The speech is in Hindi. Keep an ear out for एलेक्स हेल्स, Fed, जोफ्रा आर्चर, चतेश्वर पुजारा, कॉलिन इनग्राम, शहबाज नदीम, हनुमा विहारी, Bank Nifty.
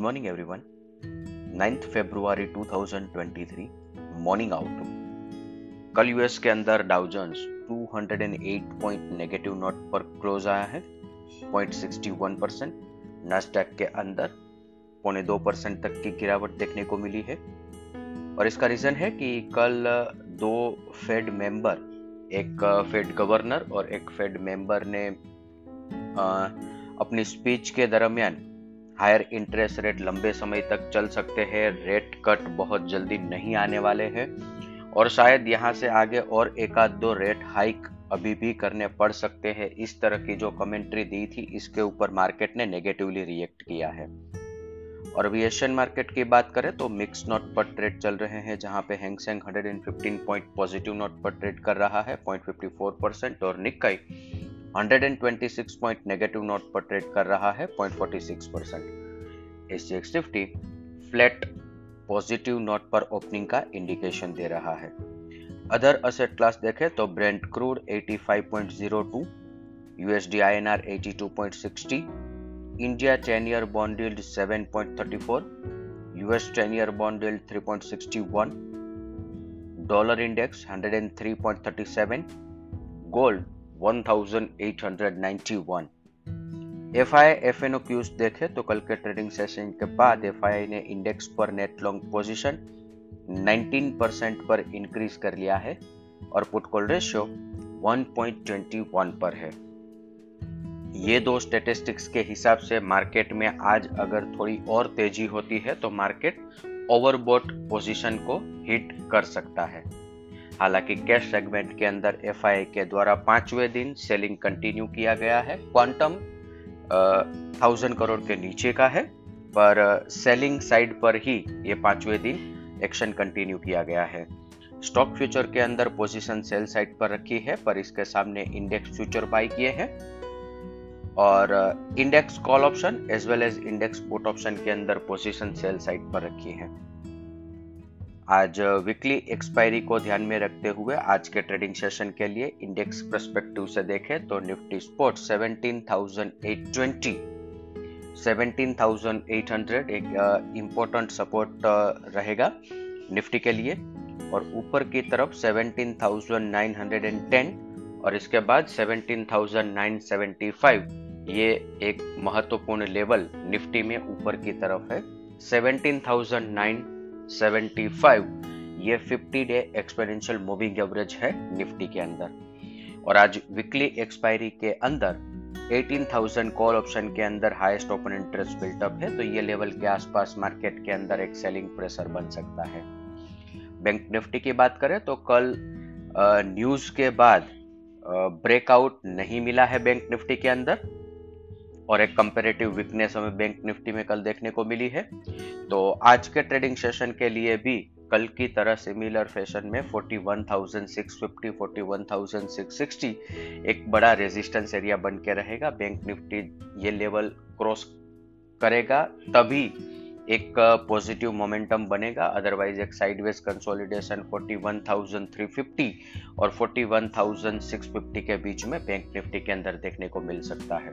Good morning everyone. 9th फरवरी 2023 मॉर्निंग आउटलुक। कल यूएस के अंदर Dow Jones 208 point negative note पर क्लोज आया है 0.61%। नास्डैक के अंदर 0.25% तक की गिरावट देखने को मिली है और इसका रीजन है कि कल दो फेड मेंबर, एक फेड गवर्नर और एक फेड मेंबर ने अपनी स्पीच के दरमियान हायर इंटरेस्ट रेट लंबे समय तक चल सकते हैं, रेट कट बहुत जल्दी नहीं आने वाले हैं और शायद यहाँ से आगे और एक आध दो रेट हाइक अभी भी करने पड़ सकते हैं। इस तरह की जो कमेंट्री दी थी इसके ऊपर मार्केट ने नेगेटिवली रिएक्ट किया है। और अभी एशियन मार्केट की बात करें तो मिक्स नोट पर ट्रेड चल रहे हैं, जहाँ पे Hang Seng 115 point positive note पर ट्रेड कर रहा है 0.54% और निक्काई 126 पॉइंट नेगेटिव नोट पर ट्रेड कर रहा है 0.46%। SGX Nifty flat positive note पर ओपनिंग का इंडिकेशन दे रहा है। अदर असेट क्लास देखें तो Brent crude 85.02, USD INR 82.60, India 10 year bond yield 7.34, US 10 year bond yield 3.61, dollar index 103.37, gold 1891। FI F N O cues देखे तो कल के ट्रेडिंग सेशन के बाद एफआई ने इंडेक्स पर नेट लॉन्ग पोजीशन 19% पर इंक्रीज कर लिया है और पुट कॉल रेशियो 1.21 पर है। ये दो स्टेटिस्टिक्स के हिसाब से मार्केट में आज अगर थोड़ी और तेजी होती है तो मार्केट ओवरबॉट पोजीशन को हिट कर सकता है। हालांकि कैश सेगमेंट के अंदर एफआई के द्वारा पांचवें दिन सेलिंग कंटिन्यू किया गया है। क्वांटम 1000 करोड़ के नीचे का है पर सेलिंग साइड पर ही ये पांचवें दिन एक्शन कंटिन्यू किया गया है। स्टॉक फ्यूचर के अंदर पोजीशन सेल साइड पर रखी है पर इसके सामने इंडेक्स फ्यूचर बाय किए हैं और index call option as well as index put option के अंदर पोजीशन सेल साइड पर रखी है। आज वीकली एक्सपायरी को ध्यान में रखते हुए आज के ट्रेडिंग सेशन के लिए इंडेक्स पर्सपेक्टिव से देखें तो निफ्टी स्पोर्ट 17,820, 17,800 एक इम्पोर्टेंट सपोर्ट रहेगा निफ्टी के लिए और ऊपर की तरफ 17,910 और इसके बाद 17,975 ये एक महत्वपूर्ण लेवल निफ्टी में ऊपर की तरफ है। 17,975 ये 50 डे एक्सपोनेंशियल मूविंग एवरेज है निफ्टी के अंदर। और आज वीकली एक्सपायरी के अंदर 18,000 कॉल ऑप्शन के अंदर हाईएस्ट ओपन इंटरेस्ट बिल्टअप है तो ये लेवल के आसपास मार्केट के अंदर एक सेलिंग प्रेशर बन सकता है। बैंक निफ्टी की बात करें तो कल न्यूज के बाद ब्रेकआउट नहीं मिला है बैंक निफ्टी के अंदर और एक कंपेरेटिव वीकनेस हमें बैंक निफ्टी में कल देखने को मिली है। तो आज के ट्रेडिंग सेशन के लिए भी कल की तरह सिमिलर फैशन में 41,650, 41,660 एक बड़ा रेजिस्टेंस एरिया बन के रहेगा। बैंक निफ्टी ये लेवल क्रॉस करेगा तभी एक पॉजिटिव मोमेंटम बनेगा, अदरवाइज एक साइडवेज कंसोलिडेशन 41,350 और 41,650 के बीच में बैंक निफ्टी के अंदर देखने को मिल सकता है।